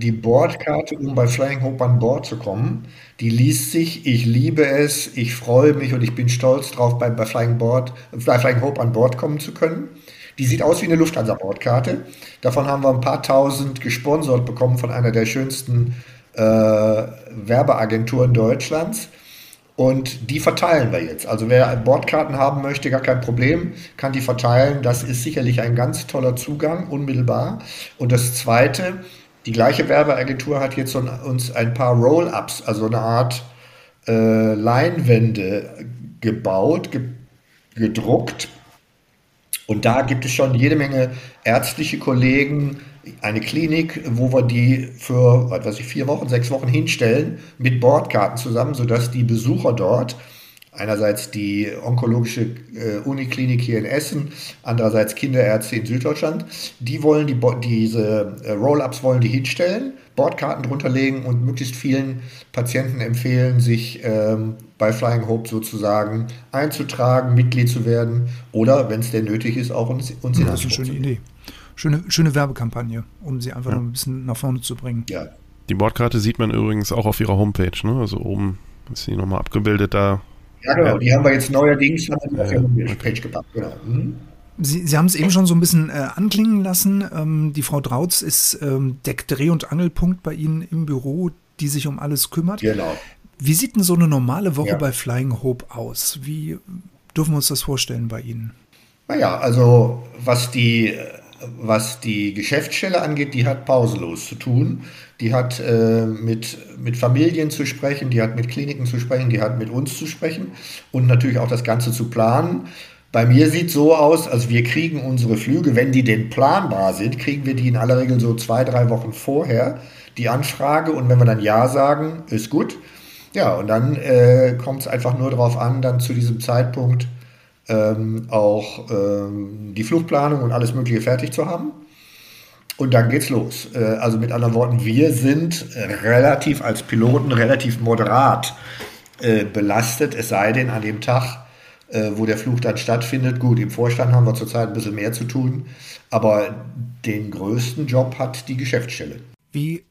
die Bordkarte, um bei Flying Hope an Bord zu kommen, die liest sich, ich liebe es, ich freue mich und ich bin stolz drauf, bei Flying Hope an Bord kommen zu können. Die sieht aus wie eine Lufthansa-Bordkarte. Davon haben wir ein paar tausend gesponsert bekommen von einer der schönsten Werbeagenturen Deutschlands. Und die verteilen wir jetzt. Also wer Bordkarten haben möchte, gar kein Problem, kann die verteilen. Das ist sicherlich ein ganz toller Zugang, unmittelbar. Und das Zweite, die gleiche Werbeagentur hat jetzt uns ein paar Roll-Ups, also eine Art Leinwände gebaut, gedruckt. Und da gibt es schon jede Menge ärztliche Kollegen, eine Klinik, wo wir die für 4 Wochen, 6 Wochen hinstellen mit Bordkarten zusammen, sodass die Besucher dort, einerseits die onkologische Uniklinik hier in Essen, andererseits Kinderärzte in Süddeutschland, die wollen diese Roll-Ups wollen die hinstellen, Bordkarten drunter legen und möglichst vielen Patienten empfehlen, sich bei Flying Hope sozusagen einzutragen, Mitglied zu werden oder, wenn es denn nötig ist, auch uns in das ist eine schöne Idee. Schöne Werbekampagne, um sie einfach noch ein bisschen nach vorne zu bringen. Ja. Die Bordkarte sieht man übrigens auch auf ihrer Homepage, ne? Also oben ist sie nochmal abgebildet da. Ja, genau, die haben wir jetzt neuerdings auf ihre Homepage gepackt, genau. Mhm. Sie haben es eben schon so ein bisschen anklingen lassen. Die Frau Drauz ist der Dreh- und Angelpunkt bei Ihnen im Büro, die sich um alles kümmert. Genau. Wie sieht denn so eine normale Woche bei Flying Hope aus? Wie dürfen wir uns das vorstellen bei Ihnen? Naja, also was die Geschäftsstelle angeht, die hat pausenlos zu tun. Die hat mit Familien zu sprechen, die hat mit Kliniken zu sprechen, die hat mit uns zu sprechen und natürlich auch das Ganze zu planen. Bei mir sieht es so aus, also wir kriegen unsere Flüge, wenn die denn planbar sind, kriegen wir die in aller Regel so 2-3 Wochen vorher, die Anfrage. Und wenn wir dann Ja sagen, ist gut. Ja, und dann kommt es einfach nur darauf an, dann zu diesem Zeitpunkt auch die Flugplanung und alles Mögliche fertig zu haben. Und dann geht's los. Also mit anderen Worten, wir sind als Piloten relativ moderat belastet, es sei denn an dem Tag, wo der Flug dann stattfindet. Gut, im Vorstand haben wir zurzeit ein bisschen mehr zu tun, aber den größten Job hat die Geschäftsstelle. Wie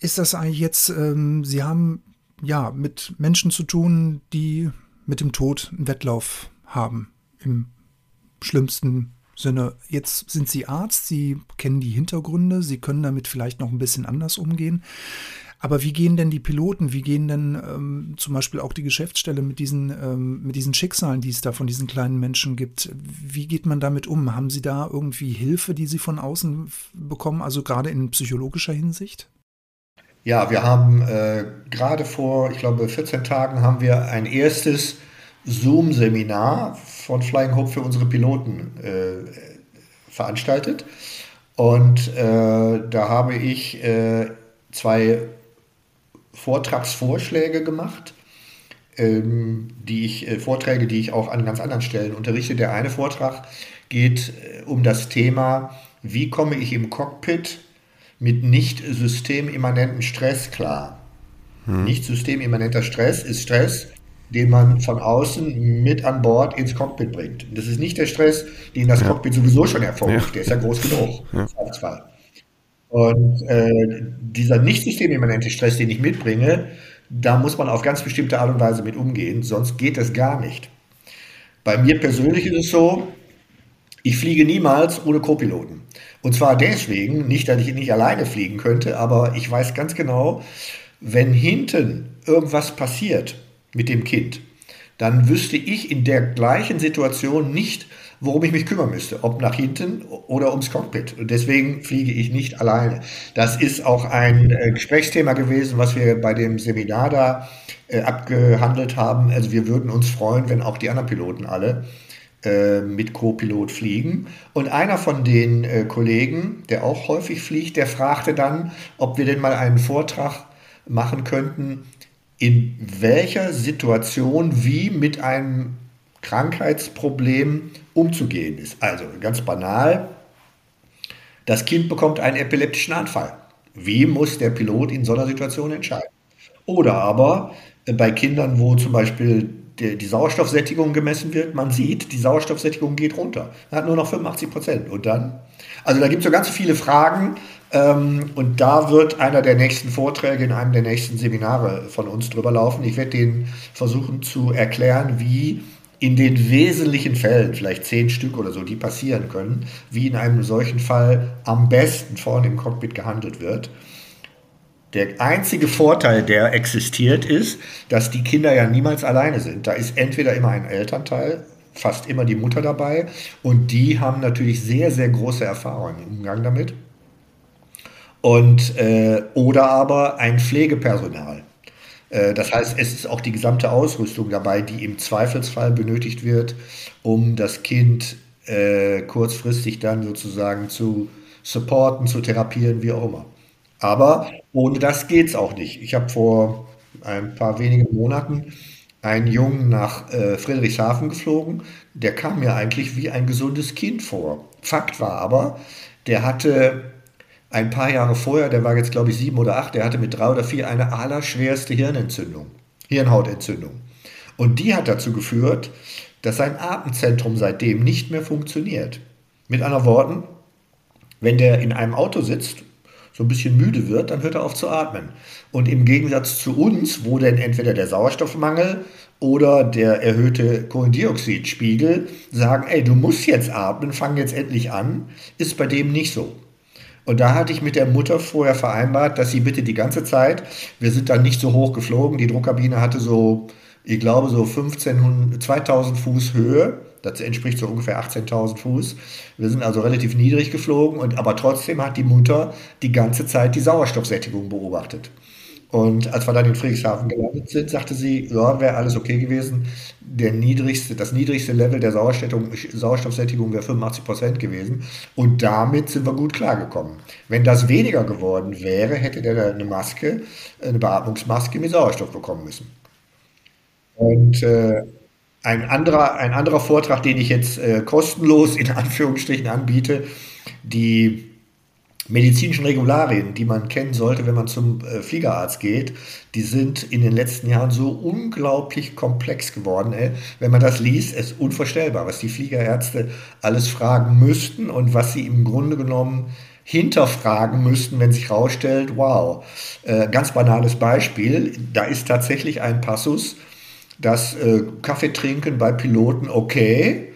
ist das eigentlich jetzt? Sie haben ja mit Menschen zu tun, die mit dem Tod einen Wettlauf haben. Im schlimmsten Sinne. Jetzt sind Sie Arzt, Sie kennen die Hintergründe, Sie können damit vielleicht noch ein bisschen anders umgehen. Aber wie gehen denn die Piloten, wie gehen denn zum Beispiel auch die Geschäftsstelle mit diesen Schicksalen, die es da von diesen kleinen Menschen gibt? Wie geht man damit um? Haben Sie da irgendwie Hilfe, die Sie von außen bekommen, also gerade in psychologischer Hinsicht? Ja, wir haben gerade vor, ich glaube, 14 Tagen haben wir ein erstes Zoom-Seminar von Flying Hope für unsere Piloten veranstaltet. Und da habe ich 2 Vortragsvorschläge gemacht, Vorträge, die ich auch an ganz anderen Stellen unterrichte. Der eine Vortrag geht um das Thema, wie komme ich im Cockpit mit nicht systemimmanenten Stress klar. Nicht systemimmanenter Stress ist Stress, den man von außen mit an Bord ins Cockpit bringt. Das ist nicht der Stress, den das Cockpit sowieso schon hervorruft. Ja. Der ist ja groß genug. Ja. Und dieser nicht systemimmanente Stress, den ich mitbringe, da muss man auf ganz bestimmte Art und Weise mit umgehen, sonst geht das gar nicht. Bei mir persönlich ist es so, ich fliege niemals ohne Co-Piloten. Und zwar deswegen, nicht, dass ich nicht alleine fliegen könnte, aber ich weiß ganz genau, wenn hinten irgendwas passiert mit dem Kind, dann wüsste ich in der gleichen Situation nicht, worum ich mich kümmern müsste, ob nach hinten oder ums Cockpit. Und deswegen fliege ich nicht alleine. Das ist auch ein Gesprächsthema gewesen, was wir bei dem Seminar da abgehandelt haben. Also wir würden uns freuen, wenn auch die anderen Piloten alle mit Co-Pilot fliegen. Und einer von den Kollegen, der auch häufig fliegt, der fragte dann, ob wir denn mal einen Vortrag machen könnten, in welcher Situation wie mit einem Krankheitsproblem umzugehen ist. Also ganz banal, das Kind bekommt einen epileptischen Anfall. Wie muss der Pilot in so einer Situation entscheiden? Oder aber bei Kindern, wo zum Beispiel die Sauerstoffsättigung gemessen wird, man sieht, die Sauerstoffsättigung geht runter. Man hat nur noch 85%. Und dann? Also da gibt es so ganz viele Fragen, und da wird einer der nächsten Vorträge in einem der nächsten Seminare von uns drüber laufen. Ich werde denen versuchen zu erklären, wie in den wesentlichen Fällen, vielleicht 10 Stück oder so, die passieren können, wie in einem solchen Fall am besten vorne im Cockpit gehandelt wird. Der einzige Vorteil, der existiert, ist, dass die Kinder ja niemals alleine sind. Da ist entweder immer ein Elternteil, fast immer die Mutter dabei, und die haben natürlich sehr, sehr große Erfahrungen im Umgang damit. Und oder aber ein Pflegepersonal. Das heißt, es ist auch die gesamte Ausrüstung dabei, die im Zweifelsfall benötigt wird, um das Kind kurzfristig dann sozusagen zu supporten, zu therapieren, wie auch immer. Aber ohne das geht es auch nicht. Ich habe vor ein paar wenigen Monaten einen Jungen nach Friedrichshafen geflogen. Der kam mir eigentlich wie ein gesundes Kind vor. Fakt war aber, der hatte ein paar Jahre vorher, der war jetzt glaube ich 7 oder 8, der hatte mit 3 oder 4 eine allerschwerste Hirnentzündung, Hirnhautentzündung. Und die hat dazu geführt, dass sein Atemzentrum seitdem nicht mehr funktioniert. Mit anderen Worten, wenn der in einem Auto sitzt, so ein bisschen müde wird, dann hört er auf zu atmen. Und im Gegensatz zu uns, wo denn entweder der Sauerstoffmangel oder der erhöhte Kohlendioxidspiegel sagen, ey, du musst jetzt atmen, fang jetzt endlich an, ist bei dem nicht so. Und da hatte ich mit der Mutter vorher vereinbart, dass sie bitte die ganze Zeit, wir sind dann nicht so hoch geflogen, die Druckkabine hatte so, ich glaube so 2000 Fuß Höhe, das entspricht so ungefähr 18.000 Fuß, wir sind also relativ niedrig geflogen, und aber trotzdem hat die Mutter die ganze Zeit die Sauerstoffsättigung beobachtet. Und als wir dann in Friedrichshafen gelandet sind, sagte sie, ja, wäre alles okay gewesen. Das niedrigste Level der Sauerstoffsättigung wäre 85% gewesen. Und damit sind wir gut klargekommen. Wenn das weniger geworden wäre, hätte der eine Beatmungsmaske mit Sauerstoff bekommen müssen. Und ein anderer Vortrag, den ich jetzt kostenlos in Anführungsstrichen anbiete, die medizinischen Regularien, die man kennen sollte, wenn man zum Fliegerarzt geht, die sind in den letzten Jahren so unglaublich komplex geworden. Wenn man das liest, ist unvorstellbar, was die Fliegerärzte alles fragen müssten und was sie im Grunde genommen hinterfragen müssten, wenn sich rausstellt, wow, ganz banales Beispiel, da ist tatsächlich ein Passus, dass Kaffee trinken bei Piloten okay,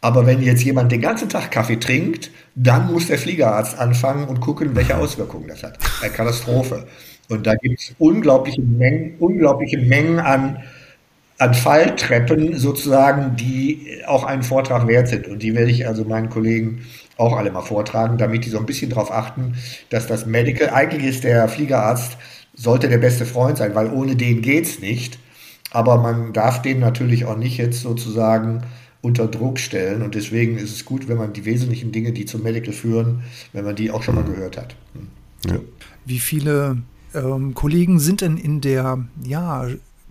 aber wenn jetzt jemand den ganzen Tag Kaffee trinkt, dann muss der Fliegerarzt anfangen und gucken, welche Auswirkungen das hat. Eine Katastrophe. Und da gibt es unglaubliche Mengen an Falltreppen sozusagen, die auch einen Vortrag wert sind. Und die werde ich also meinen Kollegen auch alle mal vortragen, damit die so ein bisschen darauf achten, dass das Medical, eigentlich ist der Fliegerarzt, sollte der beste Freund sein, weil ohne den geht's nicht. Aber man darf den natürlich auch nicht jetzt sozusagen unter Druck stellen, und deswegen ist es gut, wenn man die wesentlichen Dinge, die zum Medical führen, wenn man die auch schon mal gehört hat. Ja. Wie viele Kollegen sind denn in der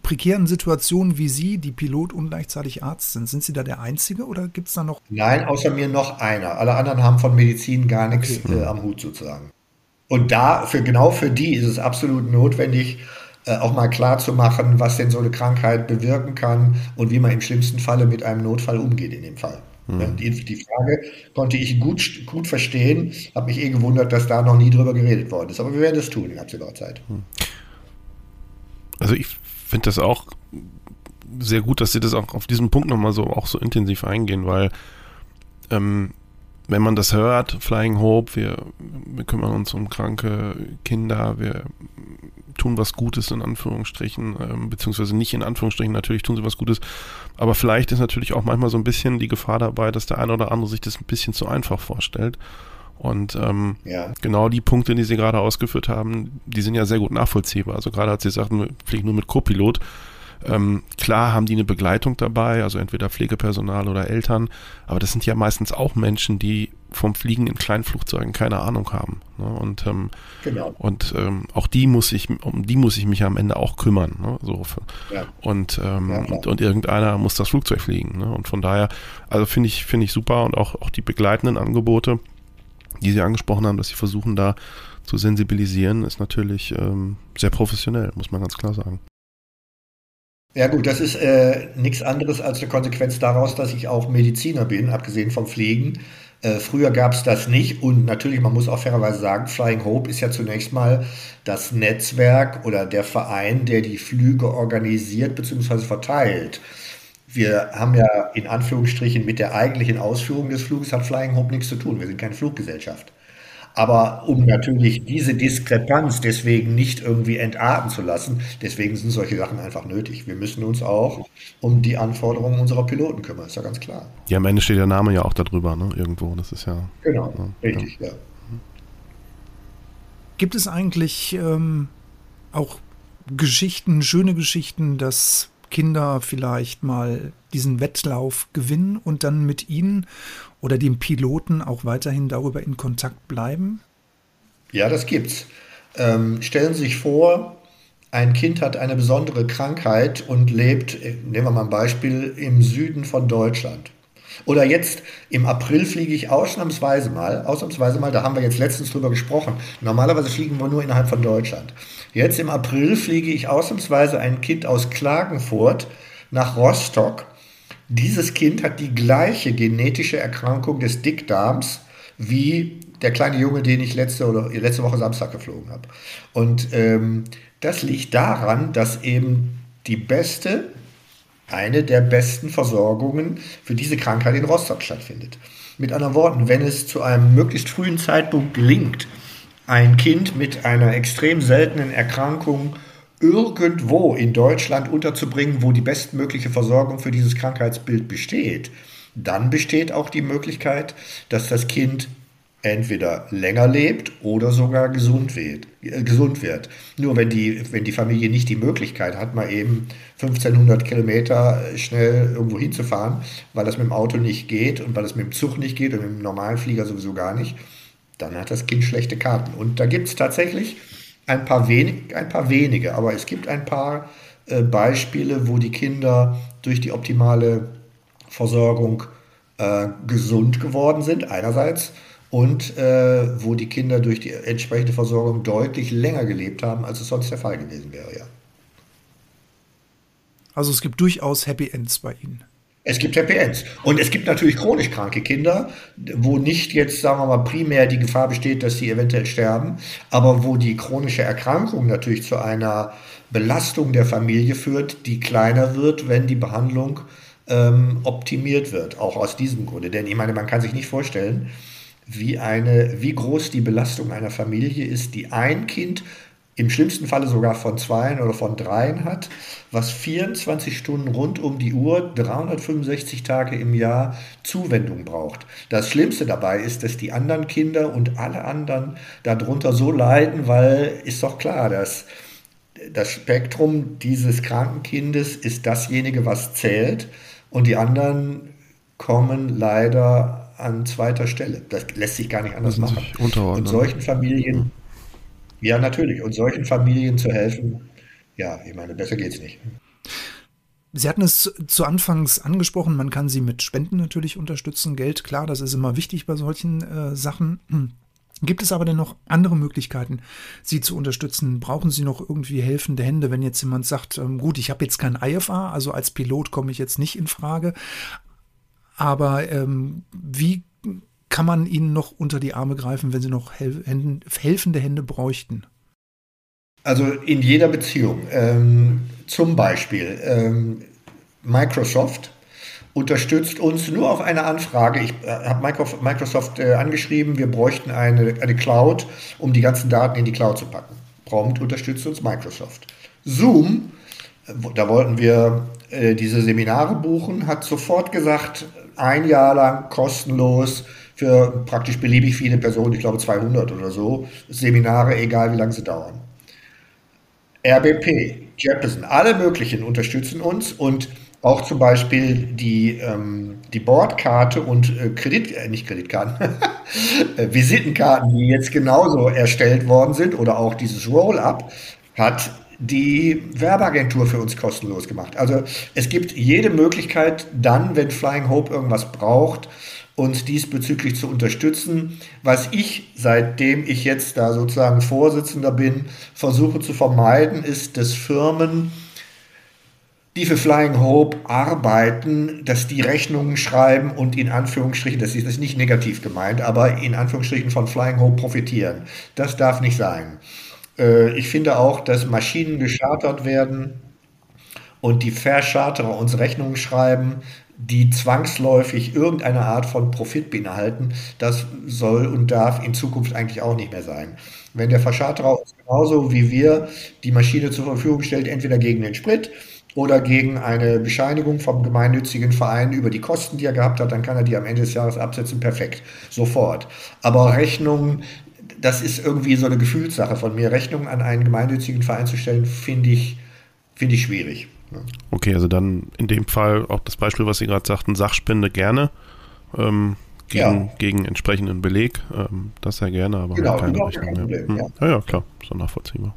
prekären Situation wie Sie, die Pilot und gleichzeitig Arzt sind? Sind Sie da der Einzige oder gibt es da noch? Nein, außer mir noch einer. Alle anderen haben von Medizin gar nichts am Hut sozusagen. Und da, genau für die ist es absolut notwendig, auch mal klar zu machen, was denn so eine Krankheit bewirken kann und wie man im schlimmsten Falle mit einem Notfall umgeht in dem Fall. Mhm. Die Frage konnte ich gut verstehen, habe mich gewundert, dass da noch nie drüber geredet worden ist. Aber wir werden das tun in absehbarer Zeit. Also ich finde das auch sehr gut, dass Sie das auch auf diesen Punkt nochmal so intensiv eingehen, weil wenn man das hört, Flying Hope, wir kümmern uns um kranke Kinder, wir tun was Gutes in Anführungsstrichen, beziehungsweise nicht in Anführungsstrichen, natürlich tun sie was Gutes, aber vielleicht ist natürlich auch manchmal so ein bisschen die Gefahr dabei, dass der eine oder andere sich das ein bisschen zu einfach vorstellt. Und Genau die Punkte, die Sie gerade ausgeführt haben, die sind ja sehr gut nachvollziehbar. Also gerade als Sie sagten, fliegen nur mit Co-Pilot. Klar haben die eine Begleitung dabei, also entweder Pflegepersonal oder Eltern, aber das sind ja meistens auch Menschen, die vom Fliegen in kleinen Flugzeugen keine Ahnung haben. Ne? Und, auch um die muss ich mich am Ende auch kümmern. Ne? So. Ja. Und irgendeiner muss das Flugzeug fliegen. Ne? Und von daher, also finde ich super, und auch die begleitenden Angebote, die Sie angesprochen haben, dass Sie versuchen, da zu sensibilisieren, ist natürlich sehr professionell, muss man ganz klar sagen. Ja gut, das ist nichts anderes als eine Konsequenz daraus, dass ich auch Mediziner bin, abgesehen vom Pflegen. Früher gab es das nicht, und natürlich, man muss auch fairerweise sagen, Flying Hope ist ja zunächst mal das Netzwerk oder der Verein, der die Flüge organisiert bzw. verteilt. Wir haben ja in Anführungsstrichen mit der eigentlichen Ausführung des Fluges hat Flying Hope nichts zu tun. Wir sind keine Fluggesellschaft. Aber um natürlich diese Diskrepanz deswegen nicht irgendwie entarten zu lassen, deswegen sind solche Sachen einfach nötig. Wir müssen uns auch um die Anforderungen unserer Piloten kümmern, ist ja ganz klar. Ja, am Ende steht der Name ja auch darüber, ne? Irgendwo, das ist ja... Genau, ja, richtig, ja. Gibt es eigentlich auch Geschichten, schöne Geschichten, dass Kinder vielleicht mal diesen Wettlauf gewinnen und dann mit ihnen oder dem Piloten auch weiterhin darüber in Kontakt bleiben? Ja, das gibt's. Stellen Sie sich vor, ein Kind hat eine besondere Krankheit und lebt, nehmen wir mal ein Beispiel, im Süden von Deutschland. Oder jetzt im April fliege ich ausnahmsweise mal, da haben wir jetzt letztens drüber gesprochen. Normalerweise fliegen wir nur innerhalb von Deutschland. Jetzt im April fliege ich ausnahmsweise ein Kind aus Klagenfurt nach Rostock. Dieses Kind hat die gleiche genetische Erkrankung des Dickdarms wie der kleine Junge, den ich letzte Woche Samstag geflogen habe. Und das liegt daran, dass eben eine der besten Versorgungen für diese Krankheit in Rostock stattfindet. Mit anderen Worten, wenn es zu einem möglichst frühen Zeitpunkt gelingt, ein Kind mit einer extrem seltenen Erkrankung irgendwo in Deutschland unterzubringen, wo die bestmögliche Versorgung für dieses Krankheitsbild besteht, dann besteht auch die Möglichkeit, dass das Kind entweder länger lebt oder sogar gesund wird. Nur wenn die Familie nicht die Möglichkeit hat, mal eben 1500 Kilometer schnell irgendwo hinzufahren, weil das mit dem Auto nicht geht und weil das mit dem Zug nicht geht und mit dem normalen Flieger sowieso gar nicht, dann hat das Kind schlechte Karten. Und da gibt es tatsächlich ein paar wenige, aber es gibt ein paar Beispiele, wo die Kinder durch die optimale Versorgung gesund geworden sind, einerseits, und wo die Kinder durch die entsprechende Versorgung deutlich länger gelebt haben, als es sonst der Fall gewesen wäre, ja. Also es gibt durchaus Happy Ends bei Ihnen. Es gibt Happy Ends. Und es gibt natürlich chronisch kranke Kinder, wo nicht jetzt, sagen wir mal, primär die Gefahr besteht, dass sie eventuell sterben, aber wo die chronische Erkrankung natürlich zu einer Belastung der Familie führt, die kleiner wird, wenn die Behandlung optimiert wird. Auch aus diesem Grunde. Denn ich meine, man kann sich nicht vorstellen, wie groß die Belastung einer Familie ist, die ein Kind im schlimmsten Falle sogar von 2 oder von 3 hat, was 24 Stunden rund um die Uhr, 365 Tage im Jahr Zuwendung braucht. Das Schlimmste dabei ist, dass die anderen Kinder und alle anderen darunter so leiden, weil ist doch klar, dass das Spektrum dieses kranken Kindes ist dasjenige, was zählt, und die anderen kommen leider an zweiter Stelle. Das lässt sich gar nicht anders machen. Und solchen Familien... Ja, natürlich. Und solchen Familien zu helfen, ja, ich meine, besser geht's nicht. Sie hatten es zu Anfangs angesprochen, man kann sie mit Spenden natürlich unterstützen. Geld, klar, das ist immer wichtig bei solchen Sachen. Gibt es aber denn noch andere Möglichkeiten, Sie zu unterstützen? Brauchen Sie noch irgendwie helfende Hände, wenn jetzt jemand sagt, gut, ich habe jetzt kein IFA, also als Pilot komme ich jetzt nicht in Frage, aber wie kann man Ihnen noch unter die Arme greifen, wenn Sie noch helfende Hände bräuchten? Also in jeder Beziehung. Zum Beispiel Microsoft unterstützt uns nur auf eine Anfrage. Ich habe Microsoft angeschrieben, wir bräuchten eine Cloud, um die ganzen Daten in die Cloud zu packen. Prompt unterstützt uns Microsoft. Zoom, da wollten wir diese Seminare buchen, hat sofort gesagt, 1 Jahr lang kostenlos für praktisch beliebig viele Personen, ich glaube 200 oder so, Seminare, egal wie lange sie dauern. RBP, Jeppesen, alle möglichen unterstützen uns und auch zum Beispiel die Bordkarte und Visitenkarten, die jetzt genauso erstellt worden sind oder auch dieses Roll-Up, hat die Werbeagentur für uns kostenlos gemacht. Also es gibt jede Möglichkeit dann, wenn Flying Hope irgendwas braucht, uns diesbezüglich zu unterstützen. Was ich, seitdem ich jetzt da sozusagen Vorsitzender bin, versuche zu vermeiden, ist, dass Firmen, die für Flying Hope arbeiten, dass die Rechnungen schreiben und in Anführungsstrichen, das ist nicht negativ gemeint, aber in Anführungsstrichen von Flying Hope profitieren. Das darf nicht sein. Ich finde auch, dass Maschinen geschartert werden und die Verscharterer uns Rechnungen schreiben, die zwangsläufig irgendeine Art von Profit beinhalten. Das soll und darf in Zukunft eigentlich auch nicht mehr sein. Wenn der Verscharterer uns genauso wie wir die Maschine zur Verfügung stellt, entweder gegen den Sprit oder gegen eine Bescheinigung vom gemeinnützigen Verein über die Kosten, die er gehabt hat, dann kann er die am Ende des Jahres absetzen, perfekt, sofort. Aber Rechnungen, das ist irgendwie so eine Gefühlssache von mir, Rechnungen an einen gemeinnützigen Verein zu stellen, finde ich schwierig. Okay, also dann in dem Fall auch das Beispiel, was Sie gerade sagten, Sachspende gerne, gegen entsprechenden Beleg, das ja gerne, aber genau, keine Rechnung mehr. Problem, ja. Ja, klar, so nachvollziehbar.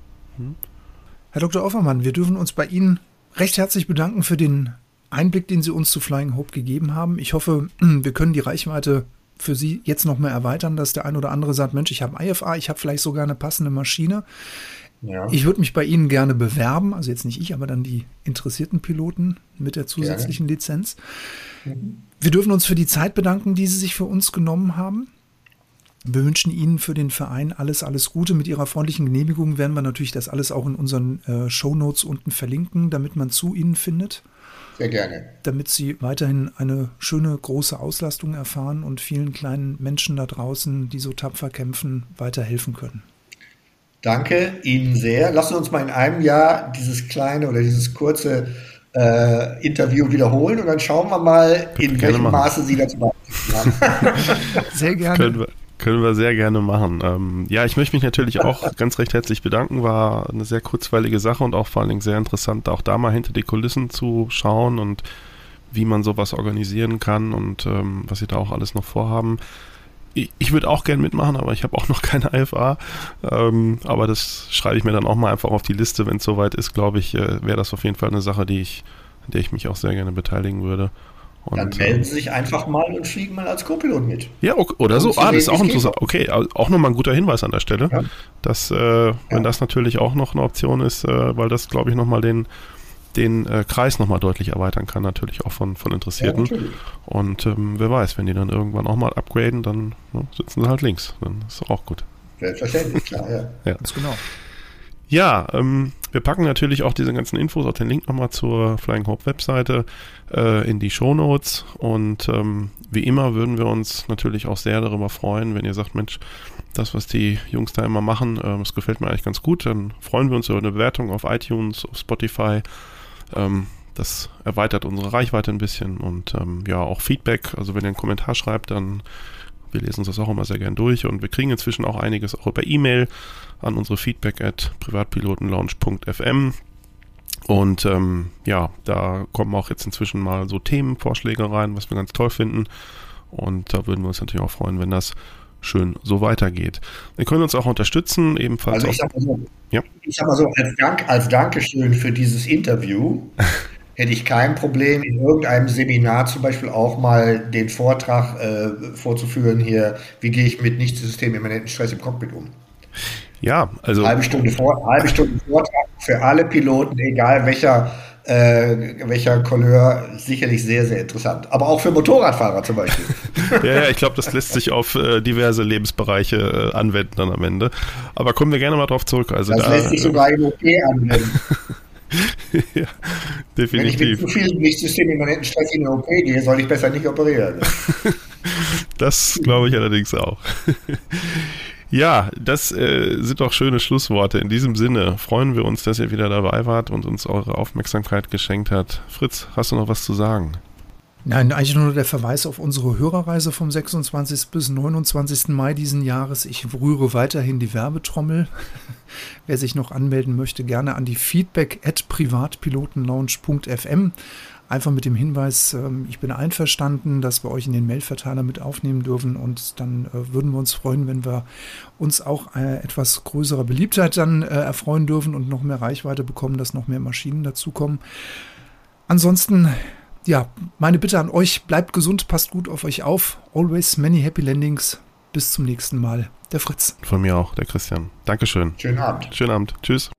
Herr Dr. Offermann, wir dürfen uns bei Ihnen recht herzlich bedanken für den Einblick, den Sie uns zu Flying Hope gegeben haben. Ich hoffe, wir können die Reichweite für Sie jetzt noch mehr erweitern, dass der ein oder andere sagt, Mensch, ich habe IFA, ich habe vielleicht sogar eine passende Maschine. Ja. Ich würde mich bei Ihnen gerne bewerben, also jetzt nicht ich, aber dann die interessierten Piloten mit der zusätzlichen Lizenz. Wir dürfen uns für die Zeit bedanken, die Sie sich für uns genommen haben. Wir wünschen Ihnen für den Verein alles, alles Gute. Mit Ihrer freundlichen Genehmigung werden wir natürlich das alles auch in unseren Shownotes unten verlinken, damit man zu Ihnen findet. Sehr gerne. Damit Sie weiterhin eine schöne, große Auslastung erfahren und vielen kleinen Menschen da draußen, die so tapfer kämpfen, weiterhelfen können. Danke Ihnen sehr. Lassen Sie uns mal in einem Jahr dieses kleine oder dieses kurze Interview wiederholen und dann schauen wir mal, in welchem Maße Sie dazu beitragen haben. Sehr gerne. Können wir sehr gerne machen. Ja, ich möchte mich natürlich auch ganz recht herzlich bedanken. War eine sehr kurzweilige Sache und auch vor allen Dingen sehr interessant, auch da mal hinter die Kulissen zu schauen und wie man sowas organisieren kann und was Sie da auch alles noch vorhaben. Ich würde auch gerne mitmachen, aber ich habe auch noch keine IFA. Aber das schreibe ich mir dann auch mal einfach auf die Liste. Wenn es soweit ist, glaube ich, wäre das auf jeden Fall eine Sache, an der ich mich auch sehr gerne beteiligen würde. Und dann melden Sie sich einfach mal und fliegen mal als Co-Pilot mit. Ja, okay, oder so. Das ist auch interessant. Okay, auch nochmal ein guter Hinweis an der Stelle, dass, wenn das natürlich auch noch eine Option ist, weil das, glaube ich, nochmal den Kreis nochmal deutlich erweitern kann, natürlich auch von Interessierten. Ja, und wer weiß, wenn die dann irgendwann auch mal upgraden, dann sitzen sie halt links. Dann ist auch gut. Selbstverständlich, klar, ja. Ganz genau. Ja, wir packen natürlich auch diese ganzen Infos, auch den Link nochmal zur Flying Hope Webseite in die Shownotes und wie immer würden wir uns natürlich auch sehr darüber freuen, wenn ihr sagt, Mensch, das, was die Jungs da immer machen, das gefällt mir eigentlich ganz gut, dann freuen wir uns über eine Bewertung auf iTunes, auf Spotify, das erweitert unsere Reichweite ein bisschen und auch Feedback, also wenn ihr einen Kommentar schreibt, dann wir lesen uns das auch immer sehr gern durch und wir kriegen inzwischen auch einiges auch über E-Mail an unsere feedback@privatpilotenlaunch.fm und da kommen auch jetzt inzwischen mal so Themenvorschläge rein, was wir ganz toll finden und da würden wir uns natürlich auch freuen, wenn das schön so weitergeht. Wir können uns auch unterstützen, ebenfalls. Also ich sag mal so, als Dankeschön für dieses Interview hätte ich kein Problem, in irgendeinem Seminar zum Beispiel auch mal den Vortrag vorzuführen hier, wie gehe ich mit nicht systemimmanenten Stress im Cockpit um. Ja, also halbe Stunde Vortrag für alle Piloten, egal welcher Couleur, sicherlich sehr, sehr interessant. Aber auch für Motorradfahrer zum Beispiel. Ja, ich glaube, das lässt sich auf diverse Lebensbereiche anwenden dann am Ende. Aber kommen wir gerne mal drauf zurück. Also das lässt sich sogar im OP anwenden. Ja, definitiv. Wenn ich mit zu viel nicht systemimmanenten Stress in den OP gehe, soll ich besser nicht operieren. Das glaube ich allerdings auch. Ja, das sind doch schöne Schlussworte. In diesem Sinne freuen wir uns, dass ihr wieder dabei wart und uns eure Aufmerksamkeit geschenkt habt. Fritz, hast du noch was zu sagen? Nein, eigentlich nur der Verweis auf unsere Hörerreise vom 26. bis 29. Mai diesen Jahres. Ich rühre weiterhin die Werbetrommel. Wer sich noch anmelden möchte, gerne an die feedback@privatpilotenlounge.fm. Einfach mit dem Hinweis, ich bin einverstanden, dass wir euch in den Mailverteiler mit aufnehmen dürfen, und dann würden wir uns freuen, wenn wir uns auch etwas größerer Beliebtheit dann erfreuen dürfen und noch mehr Reichweite bekommen, dass noch mehr Maschinen dazukommen. Ansonsten, ja, meine Bitte an euch, bleibt gesund, passt gut auf euch auf. Always many happy landings. Bis zum nächsten Mal. Der Fritz. Von mir auch, der Christian. Dankeschön. Schönen Abend. Schönen Abend. Tschüss.